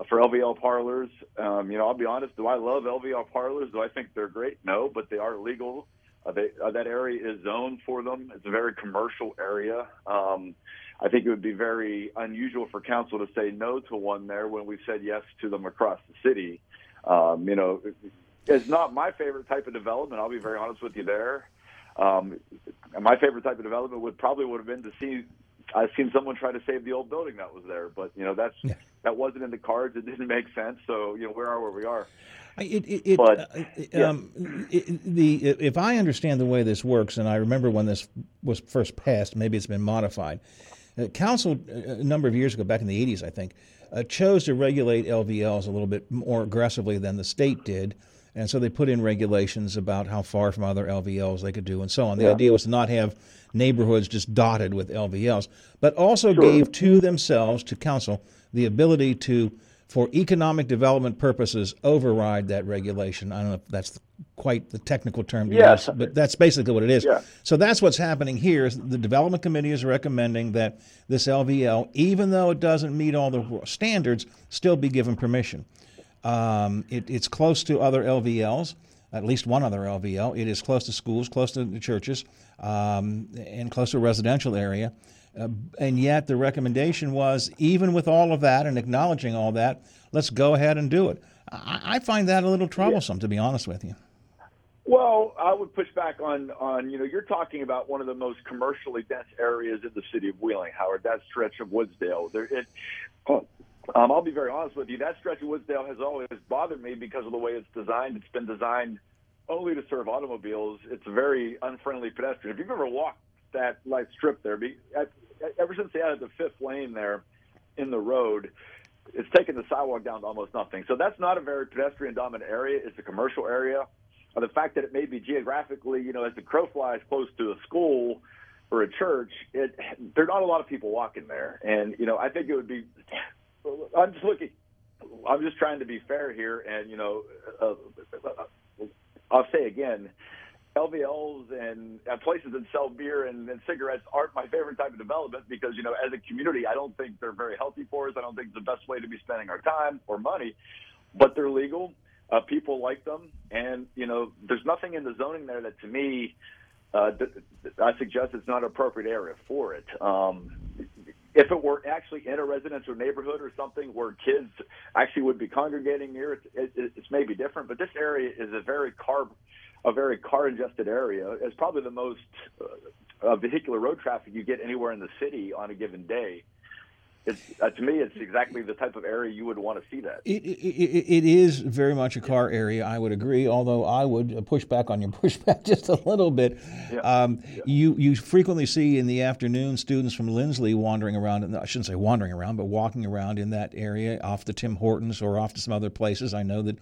for L V L parlors. Um, you know, I'll be honest, do I love L V L parlors? Do I think they're great? No, but they are legal. Uh, they, uh, that area is zoned for them. It's a very commercial area. Um, I think it would be very unusual for council to say no to one there when we've said yes to them across the city. Um, you know, it's not my favorite type of development. I'll be very honest with you there. Um, my favorite type of development would probably would have been to see I've seen someone try to save the old building that was there, but, you know, that's yeah. that wasn't in the cards. It didn't make sense. So, you know, we are where we are. It, it, it, but, uh, it, um, yeah. it, the, if I understand the way this works, and I remember when this was first passed, maybe it's been modified, uh, council a number of years ago, back in the eighties, I think, uh, chose to regulate L V Ls a little bit more aggressively than the state did. And so they put in regulations about how far from other L V Ls they could do and so on. The yeah. idea was to not have neighborhoods just dotted with L V Ls, but also sure. gave to themselves, to council, the ability to, for economic development purposes, override that regulation. I don't know if that's quite the technical term to yes. use, but that's basically what it is. Yeah. So that's what's happening here. Is the Development Committee is recommending that this L V L, even though it doesn't meet all the standards, still be given permission. Um, it, it's close to other L V Ls, at least one other L V L. It is close to schools, close to churches, um, and close to a residential area. Uh, and yet the recommendation was, even with all of that and acknowledging all that, let's go ahead and do it. I, I find that a little troublesome, yeah. to be honest with you. Well, I would push back on, on, you know, you're talking about one of the most commercially dense areas in the city of Wheeling, Howard, that stretch of Woodsdale. There, it, oh, Um, I'll be very honest with you. That stretch of Woodsdale has always bothered me because of the way it's designed. It's been designed only to serve automobiles. It's very unfriendly pedestrian. If you've ever walked that light strip there, ever since they added the fifth lane there in the road, it's taken the sidewalk down to almost nothing. So that's not a very pedestrian-dominant area. It's a commercial area. The fact that it may be geographically, you know, as the crow flies close to a school or a church, it, there are not a lot of people walking there. And, you know, I think it would be... I'm just looking. I'm just trying to be fair here, and you know, uh, I'll say again, L V Ls and uh, places that sell beer and, and cigarettes aren't my favorite type of development because, you know, as a community, I don't think they're very healthy for us. I don't think it's the best way to be spending our time or money, but they're legal. Uh, people like them. And, you know, there's nothing in the zoning there that, to me, uh, th- th- I suggest it's not an appropriate area for it. Um, if it were actually in a residential neighborhood or something where kids actually would be congregating near, it, it, it, it's maybe different. But this area is a very car a very car congested area. It's probably the most uh, uh, vehicular road traffic you get anywhere in the city on a given day. It's, uh, to me, it's exactly the type of area you would want to see that. It, it, it is very much a car area, I would agree, although I would push back on your pushback just a little bit. Yeah. Um, yeah. You, you frequently see in the afternoon students from Lindsley wandering around, in the, I shouldn't say wandering around, but walking around in that area off to Tim Hortons or off to some other places. I know that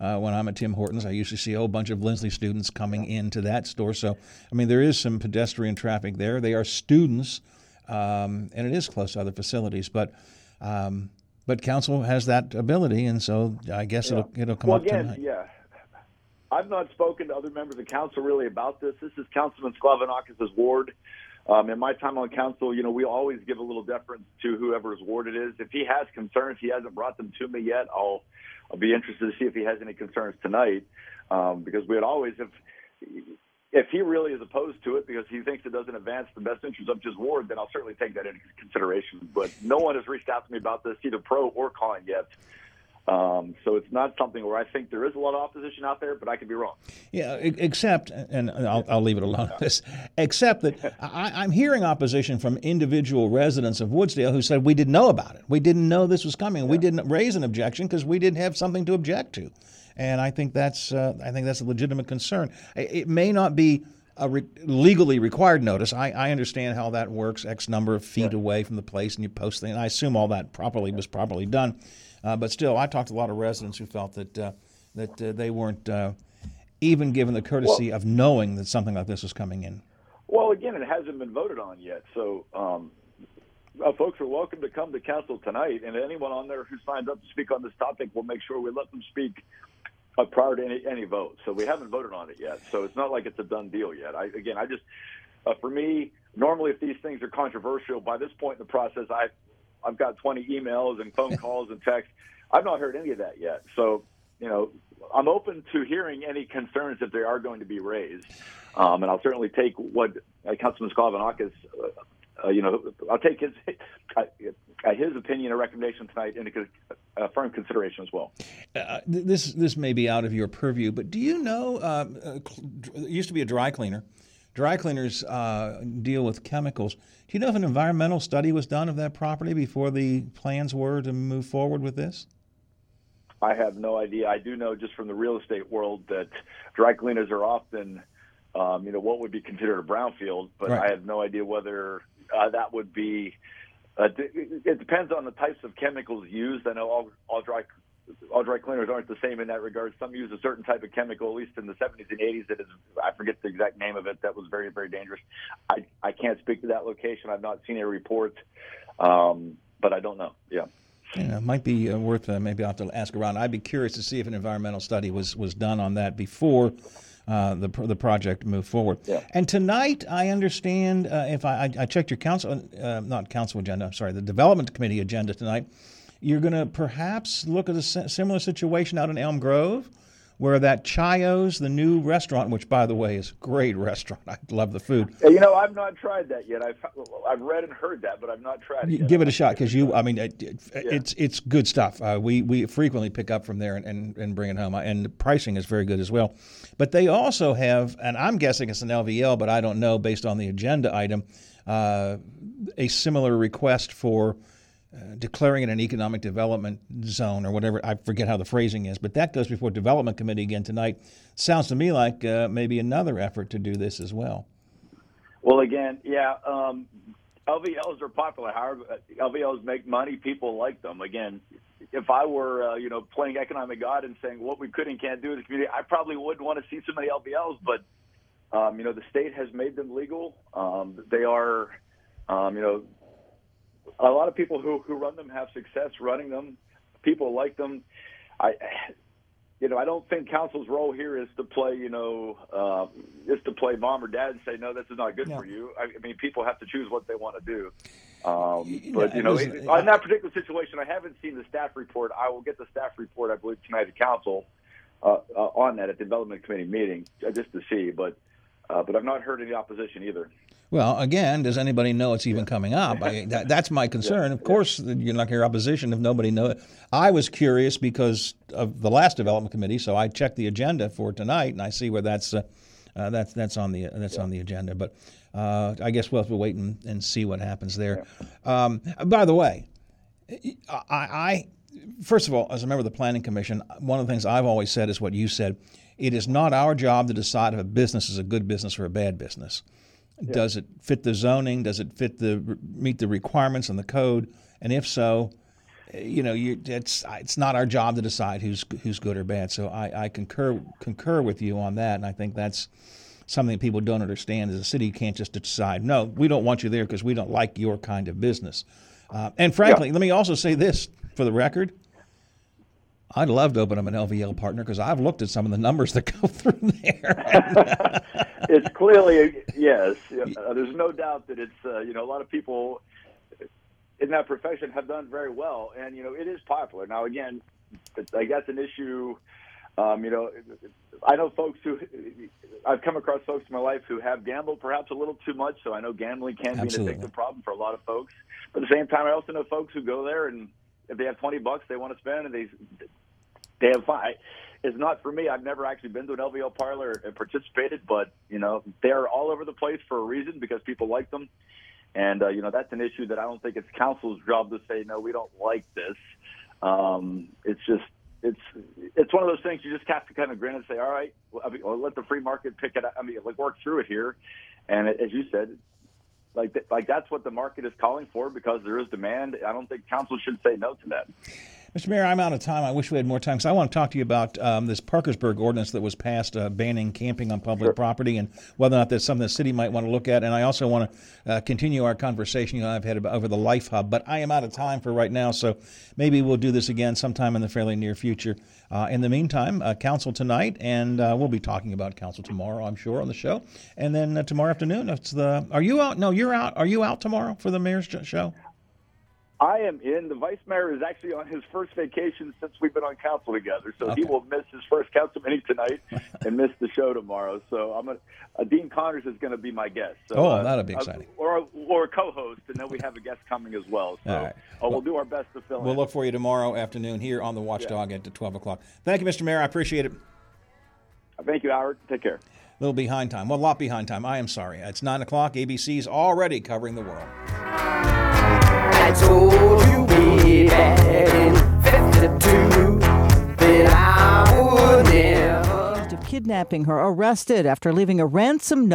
uh, when I'm at Tim Hortons, I usually see a whole bunch of Lindsley students coming into that store. So, I mean, there is some pedestrian traffic there. They are students. Um, and it is close to other facilities, but um, but council has that ability, and so I guess yeah. it'll it'll come well, up again, tonight. Yeah, I've not spoken to other members of council really about this. This is Councilman Sklavanakis' ward. Um, in my time on council, you know, we always give a little deference to whoever's ward it is. If he has concerns, he hasn't brought them to me yet. I'll I'll be interested to see if he has any concerns tonight, um, because we would always have. If he really is opposed to it because he thinks it doesn't advance the best interests of his ward, then I'll certainly take that into consideration. But no one has reached out to me about this, either pro or con, yet. Um, so it's not something where I think there is a lot of opposition out there, but I could be wrong. Yeah, except, and I'll, I'll leave it alone on this, except that I, I'm hearing opposition from individual residents of Woodsdale who said, we didn't know about it. We didn't know this was coming. Yeah. We didn't raise an objection because we didn't have something to object to. And I think that's uh, I think that's a legitimate concern. It may not be a re- legally required notice. I, I understand how that works, X number of feet right. away from the place, and you post things. And I assume all that properly yeah. was properly done. Uh, but still, I talked to a lot of residents who felt that uh, that uh, they weren't uh, even given the courtesy well, of knowing that something like this was coming in. Well, again, it hasn't been voted on yet. So um, uh, folks are welcome to come to council tonight. And anyone on there who signs up to speak on this topic, we'll make sure we let them speak Uh, prior to any, any vote. So we haven't voted on it yet. So it's not like it's a done deal yet. I, again, I just, uh, for me, normally if these things are controversial, by this point in the process, I, I've got twenty emails and phone calls and texts. I've not heard any of that yet. So, you know, I'm open to hearing any concerns if they are going to be raised. Um, and I'll certainly take what uh, Councilman Sklavanakis, uh, uh, you know, I'll take his uh, his opinion and recommendation tonight into Uh, firm consideration as well. Uh, this this may be out of your purview, but do you know, uh, uh, it used to be a dry cleaner. Dry cleaners uh, deal with chemicals. Do you know if an environmental study was done of that property before the plans were to move forward with this? I have no idea. I do know just from the real estate world that dry cleaners are often, um, you know, what would be considered a brownfield, but right. I have no idea whether uh, that would be Uh, it depends on the types of chemicals used. I know all, all dry all dry cleaners aren't the same in that regard. Some use a certain type of chemical, at least in the seventies and eighties. That is, I forget the exact name of it. That was very, very dangerous. I, I can't speak to that location. I've not seen a report, um, but I don't know. Yeah. Yeah, it might be uh, worth uh, maybe I'll have to ask around. I'd be curious to see if an environmental study was, was done on that before Uh, the the project move forward. Yeah. And tonight, I understand, uh, if I, I, I checked your council, uh, not council agenda, I'm sorry, the development committee agenda tonight, you're going to perhaps look at a similar situation out in Elm Grove where that Chayo's, the new restaurant, which, by the way, is a great restaurant. I love the food. You know, I've not tried that yet. I've, I've read and heard that, but I've not tried it yet. Give it a shot because you, I mean, it, it, yeah. it's it's good stuff. Uh, we, we frequently pick up from there and, and, and bring it home, and the pricing is very good as well. But they also have, and I'm guessing it's an L V L, but I don't know based on the agenda item, uh, a similar request for Uh, declaring it an economic development zone or whatever. I forget how the phrasing is, but that goes before development committee again tonight. Sounds to me like uh, maybe another effort to do this as well. Well, again, yeah, um, L V Ls are popular. However, L V Ls make money. People like them. Again, if I were, uh, you know, playing economic God and saying what we could and can't do in the community, I probably wouldn't want to see so many L V Ls, but, um, you know, the state has made them legal. Um, they are, um, you know, a lot of people who, who run them have success running them. People like them. I, you know, I don't think counsel's role here is to play, you know, uh, is to play mom or dad and say, no, this is not good no. for you. I, I mean, people have to choose what they want to do. Um, but, no, you know, in yeah. that particular situation, I haven't seen the staff report. I will get the staff report, I believe, tonight at council uh, uh, on that at the development committee meeting uh, just to see. But uh, but I've not heard any opposition either. Well, again, does anybody know it's even yeah. coming up? I, that, that's my concern. Yeah. Of course, yeah. you're not going to hear opposition if nobody knows it. I was curious because of the last development committee, so I checked the agenda for tonight, and I see where that's uh, uh, that's that's on the that's yeah. on the agenda. But uh, I guess we'll have to wait and, and see what happens there. Yeah. Um, by the way, I, I first of all, as a member of the Planning Commission, one of the things I've always said is what you said. It is not our job to decide if a business is a good business or a bad business. Yeah. Does it fit the zoning? Does it fit the meet the requirements and the code? And if so, you know, you, it's it's not our job to decide who's who's good or bad. So I, I concur concur with you on that, and I think that's something that people don't understand. Is the city can't just decide, no, we don't want you there because we don't like your kind of business. Uh, and frankly, yeah. let me also say this for the record. I'd love to open up an L V L partner because I've looked at some of the numbers that go through there. It's clearly, yes, uh, there's no doubt that it's, uh, you know, a lot of people in that profession have done very well. And, you know, it is popular. Now, again, I guess an issue, um, you know, I know folks who, I've come across folks in my life who have gambled perhaps a little too much. So I know gambling can Absolutely. be an addictive problem for a lot of folks. But at the same time, I also know folks who go there and if they have twenty bucks they want to spend and they, they have five. It's not for me. I've never actually been to an L V L parlor and participated, but, you know, they're all over the place for a reason because people like them. And, uh, you know, that's an issue that I don't think it's council's job to say, no, we don't like this. Um, it's just, it's it's one of those things you just have to kind of grin and say, all right, well, I mean, well, let the free market pick it up. I mean, like work through it here. And as you said, like th- like that's what the market is calling for because there is demand. I don't think council should say no to that. Mister Mayor, I'm out of time. I wish we had more time because I want to talk to you about um, this Parkersburg ordinance that was passed uh, banning camping on public sure. property and whether or not that's something the city might want to look at. And I also want to uh, continue our conversation you and I have had about, over the Life Hub. But I am out of time for right now, so maybe we'll do this again sometime in the fairly near future. Uh, in the meantime, uh, council tonight, and uh, we'll be talking about council tomorrow, I'm sure, on the show. And then uh, tomorrow afternoon, it's the. Are you out? No, you're out. Are you out tomorrow for the mayor's show? I am in. The vice mayor is actually on his first vacation since we've been on council together, so okay. he will miss his first council meeting tonight and miss the show tomorrow. So I'm gonna, uh, Dean Connors is going to be my guest. So, oh, uh, that'll be exciting. Uh, or, or a co-host, and then we have a guest coming as well. So right. uh, we'll, we'll do our best to fill We'll in. Look for you tomorrow afternoon here on The Watchdog yeah. at twelve o'clock. Thank you, Mister Mayor. I appreciate it. Thank you, Howard. Take care. A little behind time. Well, a lot behind time. I am sorry. It's nine o'clock. A B C's already covering the world. I told you way back in fifty-two that I would never. Accused of kidnapping her, arrested after leaving a ransom note.